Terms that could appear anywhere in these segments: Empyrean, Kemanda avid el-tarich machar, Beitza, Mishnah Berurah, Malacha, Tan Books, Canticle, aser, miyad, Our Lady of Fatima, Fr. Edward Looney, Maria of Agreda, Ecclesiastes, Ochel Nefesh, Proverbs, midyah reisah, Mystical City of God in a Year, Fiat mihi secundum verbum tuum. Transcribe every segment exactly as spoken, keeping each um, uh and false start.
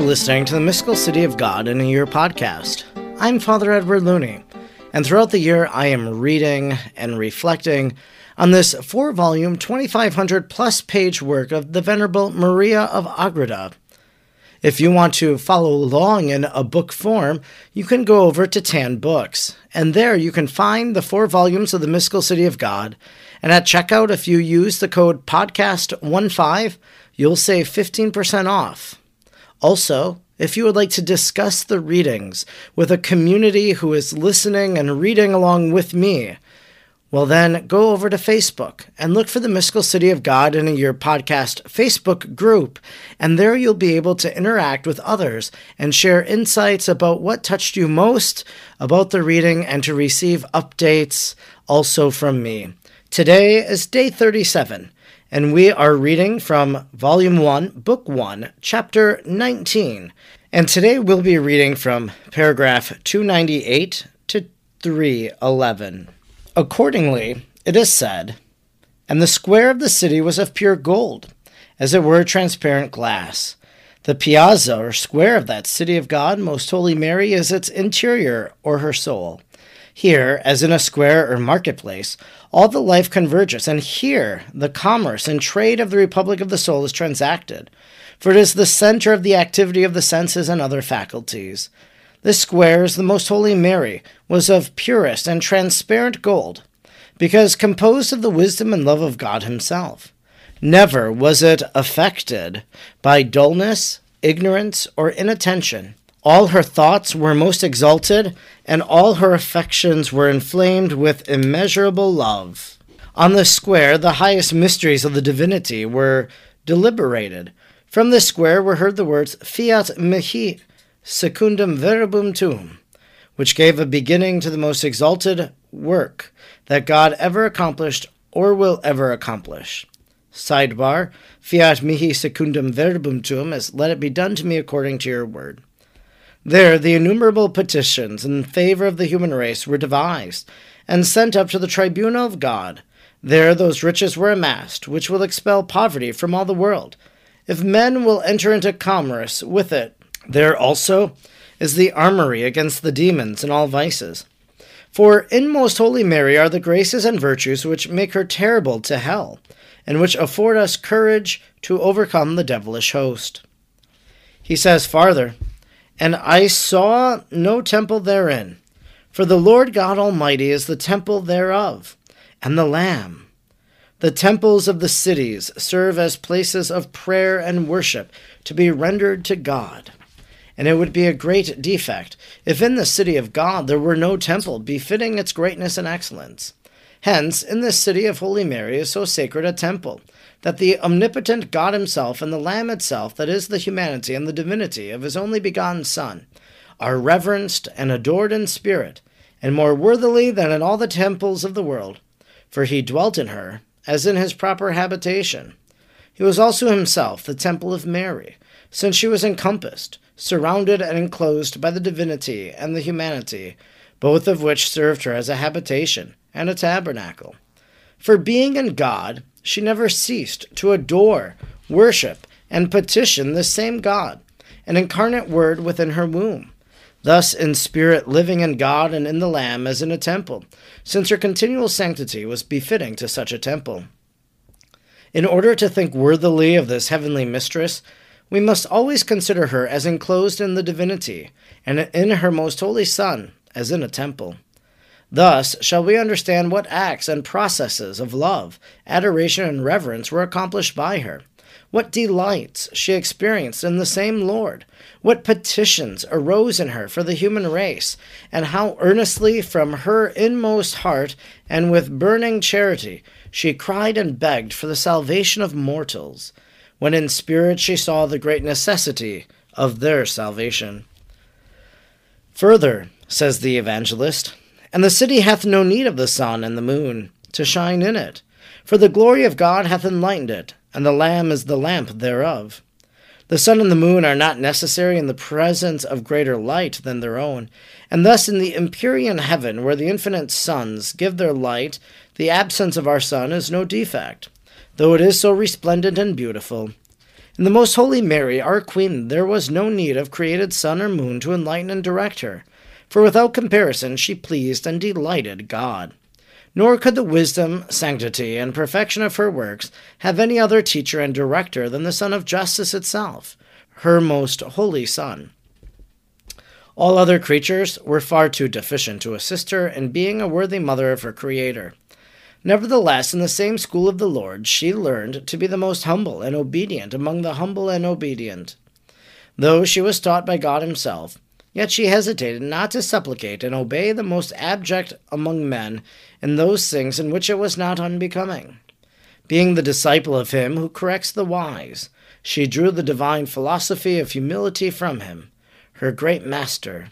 are listening to the Mystical City of God in a Year podcast. I'm Father Edward Looney, and throughout the year I am reading and reflecting on this four-volume, twenty-five hundred plus page work of the Venerable Maria of Agreda. If you want to follow along in a book form, you can go over to Tan Books, and there you can find the four volumes of the Mystical City of God, and at checkout, if you use the code podcast fifteen, you'll save fifteen percent off. Also, if you would like to discuss the readings with a community who is listening and reading along with me, well then, go over to Facebook and look for the Mystical City of God in a Year podcast Facebook group, and there you'll be able to interact with others and share insights about what touched you most about the reading and to receive updates also from me. Today is day thirty-seven, and we are reading from Volume one, Book one, Chapter nineteen. And today we'll be reading from paragraph two ninety-eight to three eleven. Accordingly, it is said, "And the square of the city was of pure gold, as it were transparent glass. The piazza or square of that city of God, Most Holy Mary, is its interior or her soul. Here, as in a square or marketplace, all the life converges, and here the commerce and trade of the Republic of the Soul is transacted, for it is the center of the activity of the senses and other faculties. This square, as the Most Holy Mary, was of purest and transparent gold, because composed of the wisdom and love of God himself. Never was it affected by dullness, ignorance, or inattention. All her thoughts were most exalted, and all her affections were inflamed with immeasurable love. On the square, the highest mysteries of the divinity were deliberated. From this square were heard the words, Fiat mihi secundum verbum tuum, which gave a beginning to the most exalted work that God ever accomplished or will ever accomplish. Sidebar, Fiat mihi secundum verbum tuum is, let it be done to me according to your word. There, the innumerable petitions in favor of the human race were devised and sent up to the tribunal of God. There, those riches were amassed, which will expel poverty from all the world, if men will enter into commerce with it. There also is the armory against the demons and all vices. For in Most Holy Mary are the graces and virtues which make her terrible to hell, and which afford us courage to overcome the devilish host." He says farther, "And I saw no temple therein, for the Lord God Almighty is the temple thereof, and the Lamb. The temples of the cities serve as places of prayer and worship to be rendered to God. And it would be a great defect if in the city of God there were no temple befitting its greatness and excellence. Hence, in this city of Holy Mary is so sacred a temple, that the omnipotent God himself and the Lamb itself, that is the humanity and the divinity of his only begotten Son, are reverenced and adored in spirit, and more worthily than in all the temples of the world, for he dwelt in her, as in his proper habitation. He was also himself the temple of Mary, since she was encompassed, surrounded and enclosed by the divinity and the humanity, both of which served her as a habitation and a tabernacle. For being in God, she never ceased to adore, worship, and petition the same God, an incarnate word within her womb. Thus in spirit living in God and in the Lamb as in a temple, since her continual sanctity was befitting to such a temple. In order to think worthily of this heavenly mistress, we must always consider her as enclosed in the divinity, and in her most holy Son, as in a temple. Thus shall we understand what acts and processes of love, adoration, and reverence were accomplished by her, what delights she experienced in the same Lord, what petitions arose in her for the human race, and how earnestly from her inmost heart and with burning charity she cried and begged for the salvation of mortals, when in spirit she saw the great necessity of their salvation." Further, says the evangelist, "And the city hath no need of the sun and the moon to shine in it, for the glory of God hath enlightened it, and the Lamb is the lamp thereof. The sun and the moon are not necessary in the presence of greater light than their own, and thus in the Empyrean heaven, where the infinite suns give their light, the absence of our sun is no defect, though it is so resplendent and beautiful. In the Most Holy Mary, our Queen, there was no need of created sun or moon to enlighten and direct her, for without comparison she pleased and delighted God. Nor could the wisdom, sanctity, and perfection of her works have any other teacher and director than the Sun of Justice itself, her most holy Son. All other creatures were far too deficient to assist her in being a worthy mother of her Creator. Nevertheless, in the same school of the Lord, she learned to be the most humble and obedient among the humble and obedient. Though she was taught by God himself, yet she hesitated not to supplicate and obey the most abject among men in those things in which it was not unbecoming. Being the disciple of him who corrects the wise, she drew the divine philosophy of humility from him, her great master,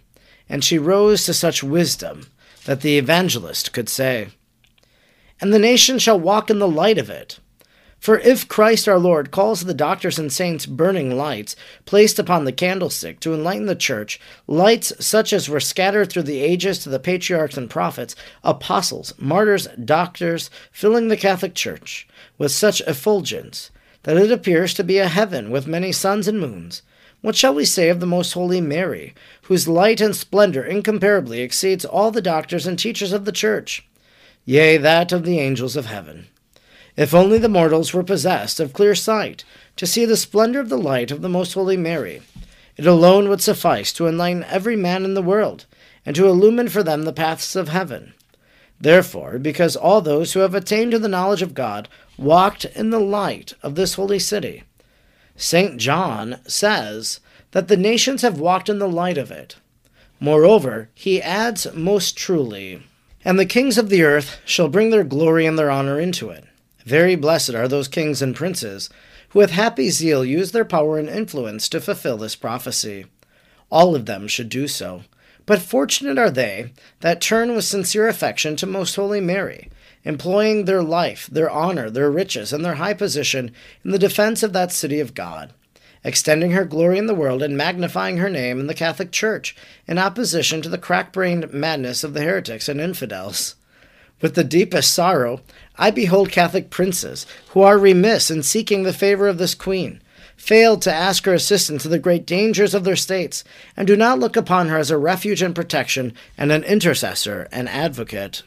and she rose to such wisdom that the evangelist could say, "And the nation shall walk in the light of it." For if Christ our Lord calls the doctors and saints burning lights placed upon the candlestick to enlighten the church, lights such as were scattered through the ages to the patriarchs and prophets, apostles, martyrs, doctors, filling the Catholic Church with such effulgence that it appears to be a heaven with many suns and moons, what shall we say of the Most Holy Mary, whose light and splendor incomparably exceeds all the doctors and teachers of the Church, yea, that of the angels of heaven? If only the mortals were possessed of clear sight to see the splendor of the light of the Most Holy Mary, it alone would suffice to enlighten every man in the world, and to illumine for them the paths of heaven. Therefore, because all those who have attained to the knowledge of God walked in the light of this holy city, Saint John says that the nations have walked in the light of it. Moreover, he adds most truly, "And the kings of the earth shall bring their glory and their honor into it." Very blessed are those kings and princes who with happy zeal use their power and influence to fulfill this prophecy. All of them should do so. But fortunate are they that turn with sincere affection to Most Holy Mary, employing their life, their honor, their riches, and their high position in the defense of that city of God, extending her glory in the world and magnifying her name in the Catholic Church in opposition to the crack-brained madness of the heretics and infidels. With the deepest sorrow, I behold Catholic princes, who are remiss in seeking the favor of this queen, fail to ask her assistance in the great dangers of their states, and do not look upon her as a refuge and protection, and an intercessor and advocate.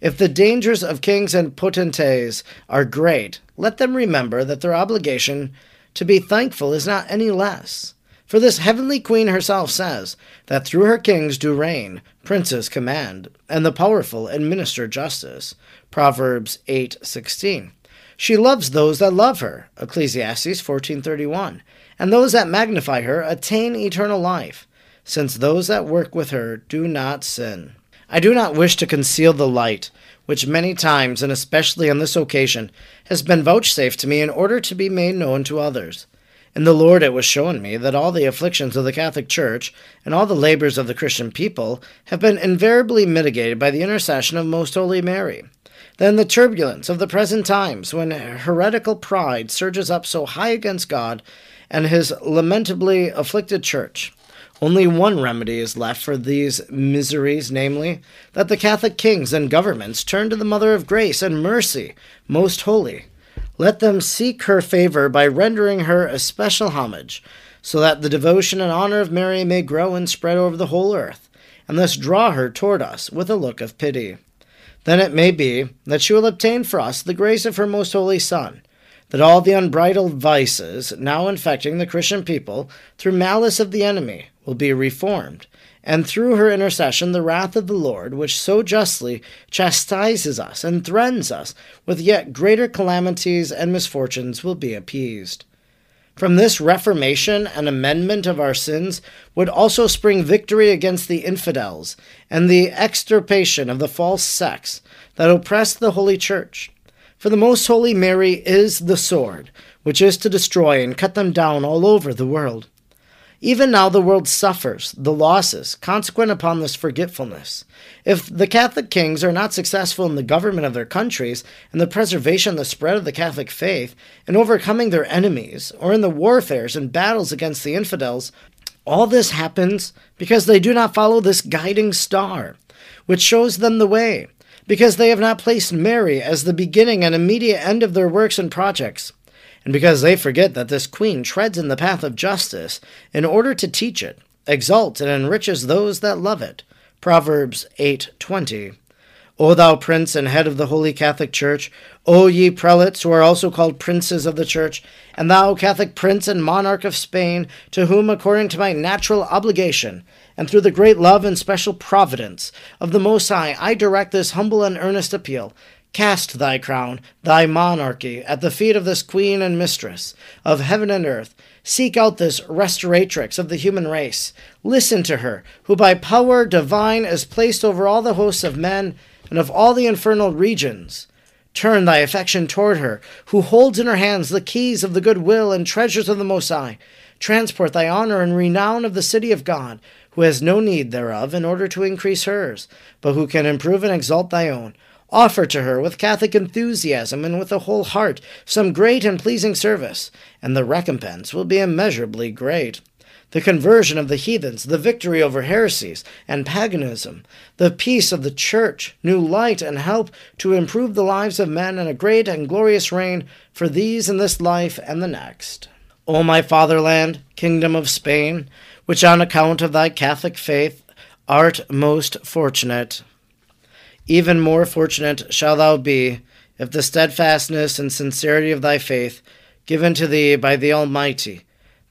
If the dangers of kings and potentates are great, let them remember that their obligation to be thankful is not any less. For this heavenly queen herself says, that through her kings do reign, princes command, and the powerful administer justice. Proverbs eight sixteen. She loves those that love her. Ecclesiastes fourteen thirty-one. And those that magnify her attain eternal life, since those that work with her do not sin. I do not wish to conceal the light, which many times, and especially on this occasion, has been vouchsafed to me in order to be made known to others. In the Lord it was shown me that all the afflictions of the Catholic Church and all the labors of the Christian people have been invariably mitigated by the intercession of Most Holy Mary. Then the turbulence of the present times, when heretical pride surges up so high against God and his lamentably afflicted Church, only one remedy is left for these miseries, namely, that the Catholic kings and governments turn to the Mother of Grace and Mercy, Most Holy. Let them seek her favor by rendering her especial homage, so that the devotion and honor of Mary may grow and spread over the whole earth, and thus draw her toward us with a look of pity. Then it may be that she will obtain for us the grace of her Most Holy Son, that all the unbridled vices now infecting the Christian people through malice of the enemy will be reformed, and through her intercession the wrath of the Lord, which so justly chastises us and threatens us with yet greater calamities and misfortunes, will be appeased. From this reformation and amendment of our sins would also spring victory against the infidels, and the extirpation of the false sects that oppress the Holy Church. For the Most Holy Mary is the sword, which is to destroy and cut them down all over the world. Even now the world suffers the losses consequent upon this forgetfulness. If the Catholic kings are not successful in the government of their countries, and the preservation and the spread of the Catholic faith, in overcoming their enemies, or in the warfares and battles against the infidels, all this happens because they do not follow this guiding star, which shows them the way, because they have not placed Mary as the beginning and immediate end of their works and projects. and because they forget that this queen treads in the path of justice in order to teach it, exalts and enriches those that love it. Proverbs eight twenty. O thou prince and head of the Holy Catholic Church, O ye prelates who are also called princes of the Church, and thou Catholic prince and monarch of Spain, to whom, according to my natural obligation, and through the great love and special providence of the Most High, I direct this humble and earnest appeal, cast thy crown, thy monarchy, at the feet of this queen and mistress of heaven and earth. Seek out this restoratrix of the human race. Listen to her, who by power divine is placed over all the hosts of men, and of all the infernal regions. Turn thy affection toward her, who holds in her hands the keys of the good will and treasures of the Most High. Transport thy honor and renown of the city of God, who has no need thereof in order to increase hers, but who can improve and exalt thy own. Offer to her with Catholic enthusiasm and with a whole heart some great and pleasing service, and the recompense will be immeasurably great. The conversion of the heathens, the victory over heresies and paganism, the peace of the Church, new light and help to improve the lives of men, and a great and glorious reign for these in this life and the next. O my fatherland, kingdom of Spain, which on account of thy Catholic faith art most fortunate, even more fortunate shalt thou be if the steadfastness and sincerity of thy faith, given to thee by the Almighty,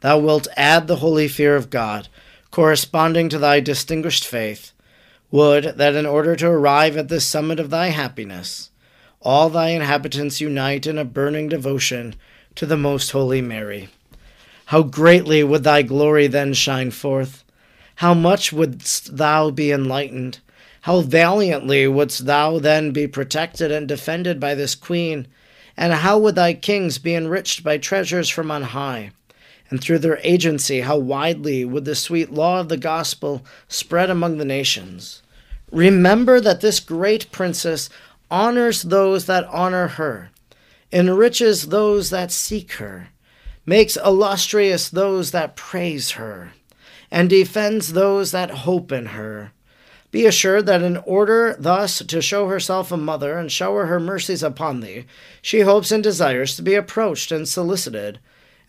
thou wilt add the holy fear of God, corresponding to thy distinguished faith. Would that in order to arrive at this summit of thy happiness, all thy inhabitants unite in a burning devotion to the Most Holy Mary. How greatly would thy glory then shine forth! How much wouldst thou be enlightened! How valiantly wouldst thou then be protected and defended by this queen! And how would thy kings be enriched by treasures from on high! And through their agency, how widely would the sweet law of the gospel spread among the nations. Remember that this great princess honors those that honor her, enriches those that seek her, makes illustrious those that praise her, and defends those that hope in her. Be assured that in order thus to show herself a mother and shower her mercies upon thee, she hopes and desires to be approached and solicited.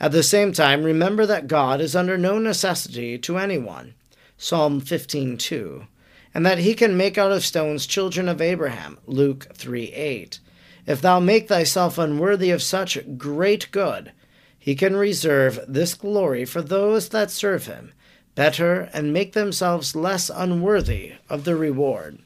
At the same time, remember that God is under no necessity to anyone, Psalm fifteen two, and that he can make out of stones children of Abraham, Luke three eight. If thou make thyself unworthy of such great good, he can reserve this glory for those that serve him better and make themselves less unworthy of the reward.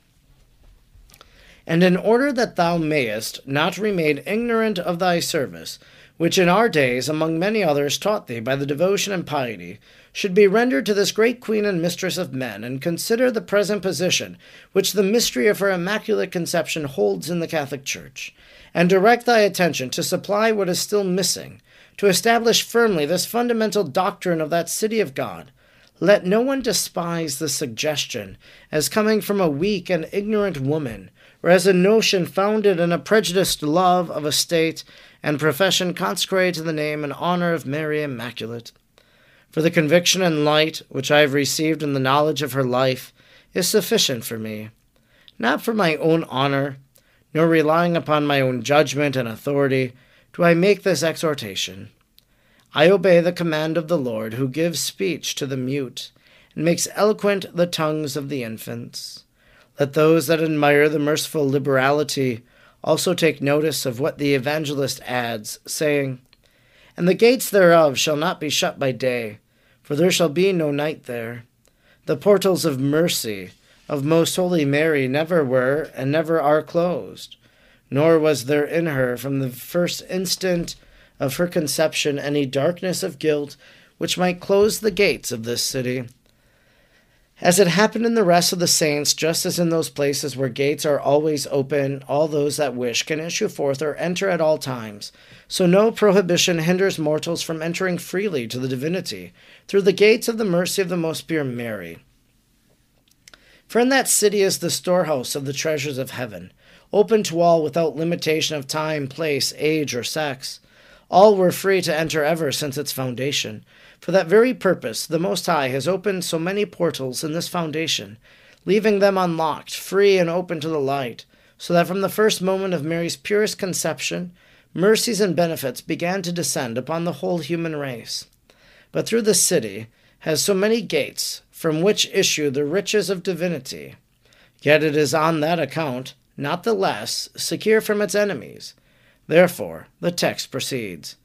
And in order that thou mayest not remain ignorant of thy service, which in our days, among many others, taught thee by the devotion and piety, should be rendered to this great queen and mistress of men, and consider the present position which the mystery of her Immaculate Conception holds in the Catholic Church, and direct thy attention to supply what is still missing, to establish firmly this fundamental doctrine of that city of God. Let no one despise the suggestion as coming from a weak and ignorant woman, or as a notion founded in a prejudiced love of a state and profession consecrated to the name and honor of Mary Immaculate. For the conviction and light which I have received in the knowledge of her life is sufficient for me, not for my own honor, nor relying upon my own judgment and authority, do I make this exhortation. I obey the command of the Lord, who gives speech to the mute, and makes eloquent the tongues of the infants. Let those that admire the merciful liberality also take notice of what the evangelist adds, saying, And the gates thereof shall not be shut by day, for there shall be no night there. The portals of mercy of Most Holy Mary never were and never are closed, nor was there in her from the first instant of her conception any darkness of guilt which might close the gates of this city. As it happened in the rest of the saints, just as in those places where gates are always open, all those that wish can issue forth or enter at all times. So no prohibition hinders mortals from entering freely to the divinity, through the gates of the mercy of the most pure Mary. For in that city is the storehouse of the treasures of heaven, open to all without limitation of time, place, age, or sex. All were free to enter ever since its foundation. For that very purpose, the Most High has opened so many portals in this foundation, leaving them unlocked, free and open to the light, so that from the first moment of Mary's purest conception, mercies and benefits began to descend upon the whole human race. But through the city has so many gates from which issue the riches of divinity. Yet it is on that account, not the less, secure from its enemies. Therefore, the text proceeds,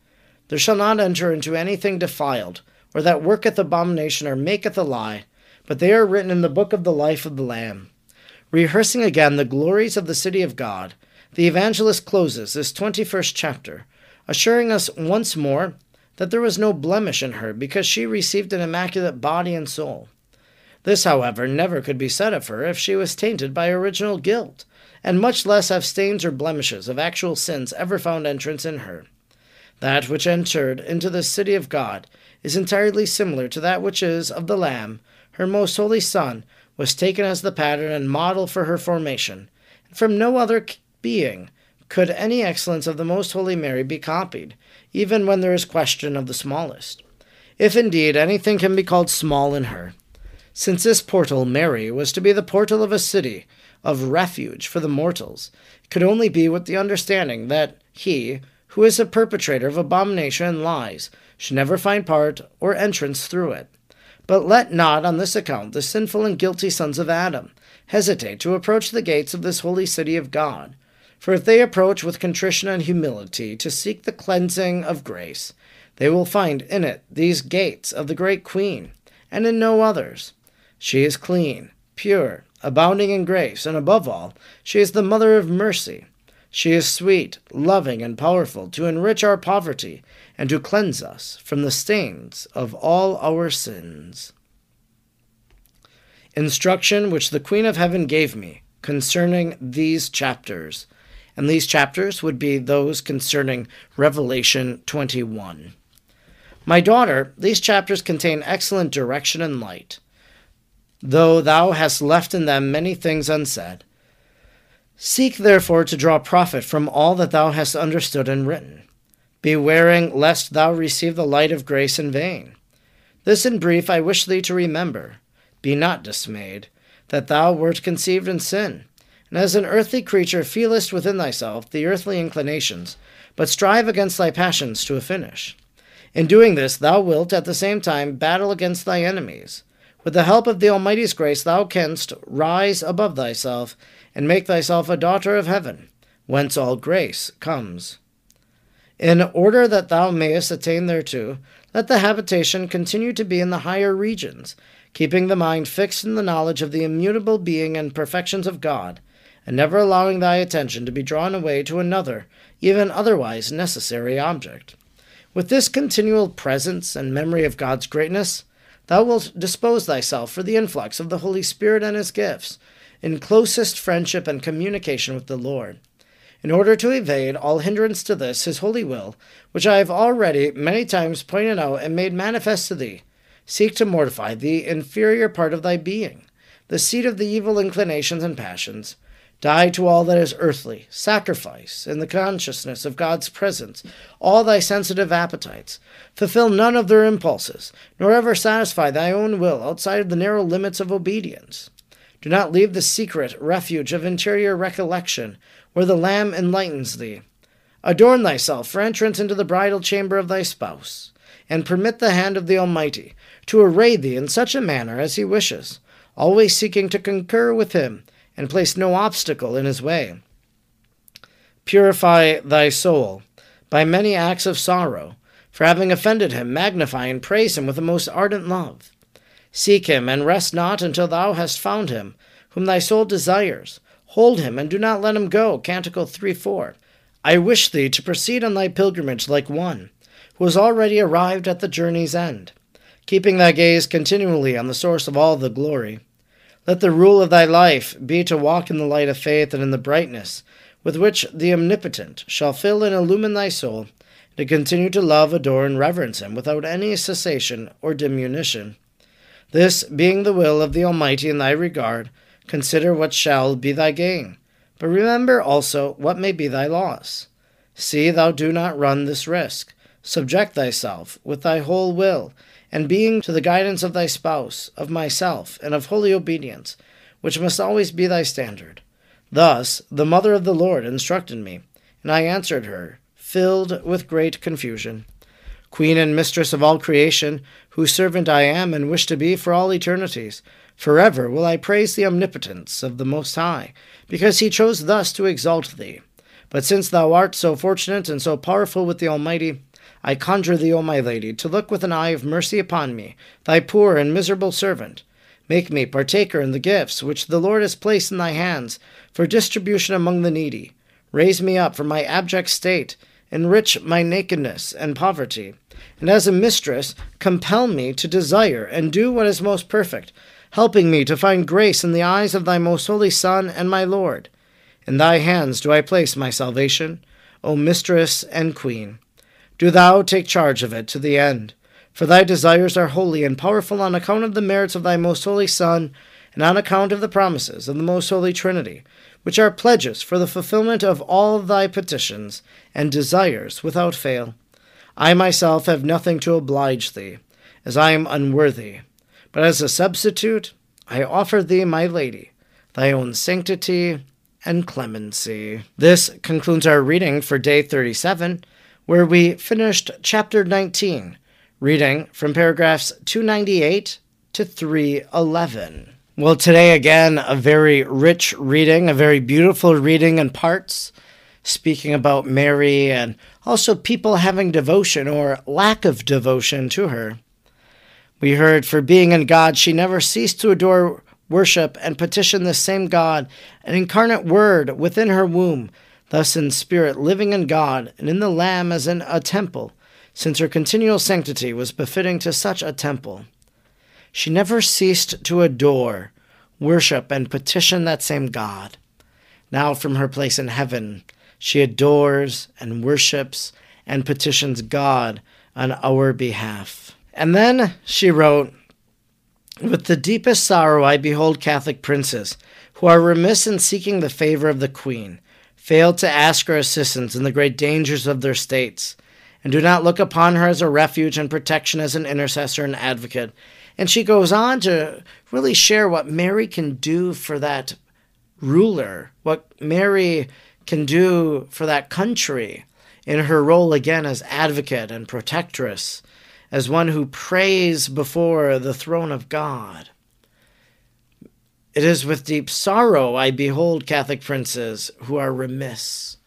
There shall not enter into anything defiled, or that worketh abomination or maketh a lie, but they are written in the book of the life of the Lamb. Rehearsing again the glories of the city of God, the evangelist closes this twenty-first chapter, assuring us once more that there was no blemish in her because she received an immaculate body and soul. This, however, never could be said of her if she was tainted by original guilt, and much less have stains or blemishes of actual sins ever found entrance in her. That which entered into the city of God is entirely similar to that which is of the Lamb. Her most holy Son was taken as the pattern and model for her formation, and from no other being could any excellence of the Most Holy Mary be copied, even when there is question of the smallest, if indeed anything can be called small in her. Since this portal, Mary, was to be the portal of a city of refuge for the mortals, it could only be with the understanding that he, who is a perpetrator of abomination and lies, should never find part or entrance through it. But let not on this account the sinful and guilty sons of Adam hesitate to approach the gates of this holy city of God. For if they approach with contrition and humility to seek the cleansing of grace, they will find in it these gates of the great Queen, and in no others. She is clean, pure, abounding in grace, and above all, she is the Mother of Mercy. She is sweet, loving, and powerful to enrich our poverty and to cleanse us from the stains of all our sins. Instruction which the Queen of Heaven gave me concerning these chapters. And these chapters would be those concerning Revelation twenty-one. My daughter, these chapters contain excellent direction and light, though thou hast left in them many things unsaid. Seek therefore to draw profit from all that thou hast understood and written, bewaring lest thou receive the light of grace in vain. This in brief I wish thee to remember. Be not dismayed, that thou wert conceived in sin, and as an earthly creature feelest within thyself the earthly inclinations, but strive against thy passions to a finish. In doing this thou wilt at the same time battle against thy enemies. With the help of the Almighty's grace thou canst rise above thyself and make thyself a daughter of heaven, whence all grace comes. In order that thou mayest attain thereto, let the habitation continue to be in the higher regions, keeping the mind fixed in the knowledge of the immutable being and perfections of God, and never allowing thy attention to be drawn away to another, even otherwise necessary object. With this continual presence and memory of God's greatness, thou wilt dispose thyself for the influx of the Holy Spirit and his gifts, in closest friendship and communication with the Lord. In order to evade all hindrance to this, his holy will, which I have already many times pointed out and made manifest to thee, seek to mortify the inferior part of thy being, the seat of the evil inclinations and passions. Die to all that is earthly, sacrifice, in the consciousness of God's presence, all thy sensitive appetites. Fulfill none of their impulses, nor ever satisfy thy own will outside of the narrow limits of obedience. Do not leave the secret refuge of interior recollection, where the Lamb enlightens thee. Adorn thyself for entrance into the bridal chamber of thy spouse, and permit the hand of the Almighty to array thee in such a manner as he wishes, always seeking to concur with him, and place no obstacle in his way. Purify thy soul by many acts of sorrow, for having offended him, magnify and praise him with a most ardent love. Seek him, and rest not until thou hast found him, whom thy soul desires. Hold him, and do not let him go. Canticle three four. I wish thee to proceed on thy pilgrimage like one who has already arrived at the journey's end, keeping thy gaze continually on the source of all the glory. Let the rule of thy life be to walk in the light of faith and in the brightness with which the Omnipotent shall fill and illumine thy soul, and to continue to love, adore, and reverence him without any cessation or diminution. This being the will of the Almighty in thy regard, consider what shall be thy gain, but remember also what may be thy loss. See thou do not run this risk. Subject thyself with thy whole will, and being to the guidance of thy spouse, of myself, and of holy obedience, which must always be thy standard. Thus the mother of the Lord instructed me, and I answered her, filled with great confusion. Queen and mistress of all creation, whose servant I am and wish to be for all eternities, forever will I praise the omnipotence of the Most High, because he chose thus to exalt thee. But since thou art so fortunate and so powerful with the Almighty, I conjure thee, O my Lady, to look with an eye of mercy upon me, thy poor and miserable servant. Make me partaker in the gifts which the Lord has placed in thy hands for distribution among the needy. Raise me up from my abject state, enrich my nakedness and poverty, and as a mistress, compel me to desire and do what is most perfect, helping me to find grace in the eyes of thy most holy Son and my Lord. In thy hands do I place my salvation, O mistress and queen. Do thou take charge of it to the end, for thy desires are holy and powerful on account of the merits of thy most holy Son, and on account of the promises of the most holy Trinity, which are pledges for the fulfillment of all thy petitions and desires without fail. I myself have nothing to oblige thee, as I am unworthy, but as a substitute I offer thee, my Lady, thy own sanctity and clemency. This concludes our reading for day thirty-seven, where we finished chapter nineteen, reading from paragraphs two ninety-eight to three eleven. Well, today again, a very rich reading, a very beautiful reading in parts, speaking about Mary and also people having devotion or lack of devotion to her. We heard, for being in God, she never ceased to adore, worship, and petition the same God, an incarnate Word within her womb, thus in spirit living in God and in the Lamb as in a temple, since her continual sanctity was befitting to such a temple. She never ceased to adore, worship, and petition that same God. Now from her place in heaven, she adores and worships and petitions God on our behalf. And then she wrote, "With the deepest sorrow I behold Catholic princes, who are remiss in seeking the favor of the Queen, fail to ask her assistance in the great dangers of their states, and do not look upon her as a refuge and protection, as an intercessor and advocate." And she goes on to really share what Mary can do for that ruler, what Mary can do for that country in her role again as advocate and protectress, as one who prays before the throne of God. It is with deep sorrow I behold Catholic princes who are remiss.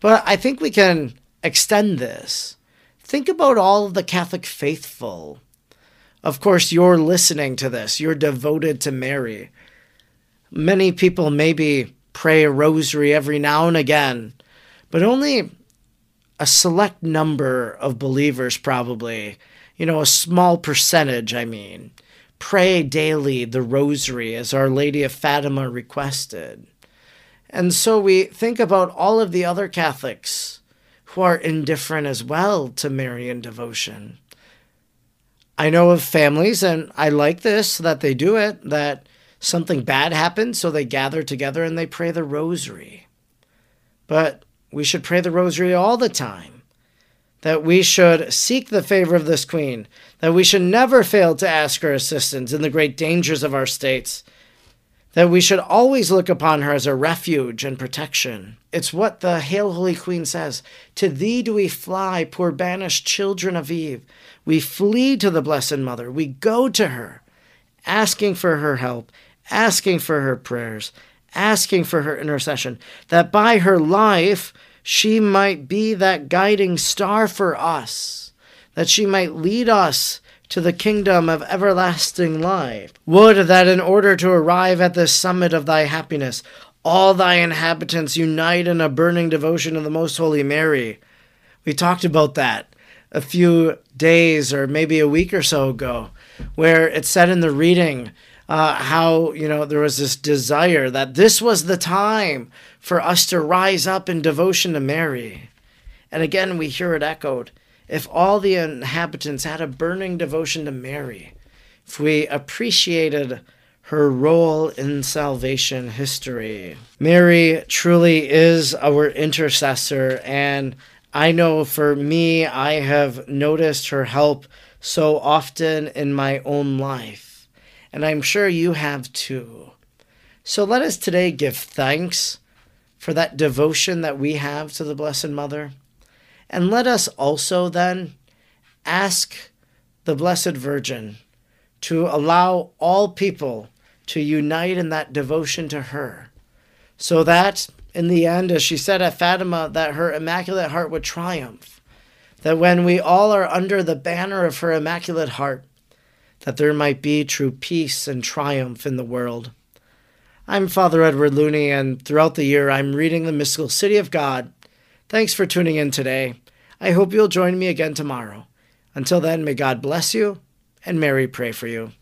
But I think we can extend this. Think about all of the Catholic faithful. Of course, you're listening to this. You're devoted to Mary. Many people maybe pray a rosary every now and again, but only a select number of believers probably, you know, a small percentage, I mean, pray daily the rosary as Our Lady of Fatima requested. And so we think about all of the other Catholics who are indifferent as well to Marian devotion. I know of families, and I like this, that they do it, that something bad happens, so they gather together and they pray the rosary. But we should pray the rosary all the time, that we should seek the favor of this Queen, that we should never fail to ask her assistance in the great dangers of our states, that we should always look upon her as a refuge and protection. It's what the Hail, Holy Queen says, "To thee do we fly, poor banished children of Eve. We flee to the Blessed Mother. We go to her, asking for her help, asking for her prayers, asking for her intercession, that by her life she might be that guiding star for us, that she might lead us to the kingdom of everlasting life. Would that in order to arrive at the summit of thy happiness, all thy inhabitants unite in a burning devotion to the Most Holy Mary." We talked about that a few days or maybe a week or so ago, where it said in the reading uh, how, you know, there was this desire that this was the time for us to rise up in devotion to Mary. And again, we hear it echoed. If all the inhabitants had a burning devotion to Mary, if we appreciated her role in salvation history. Mary truly is our intercessor, and I know for me, I have noticed her help so often in my own life, and I'm sure you have too. So let us today give thanks for that devotion that we have to the Blessed Mother. And let us also then ask the Blessed Virgin to allow all people to unite in that devotion to her, so that in the end, as she said at Fatima, that her Immaculate Heart would triumph, that when we all are under the banner of her Immaculate Heart, that there might be true peace and triumph in the world. I'm Father Edward Looney, and throughout the year, I'm reading The Mystical City of God. Thanks for tuning in today. I hope you'll join me again tomorrow. Until then, may God bless you, and Mary pray for you.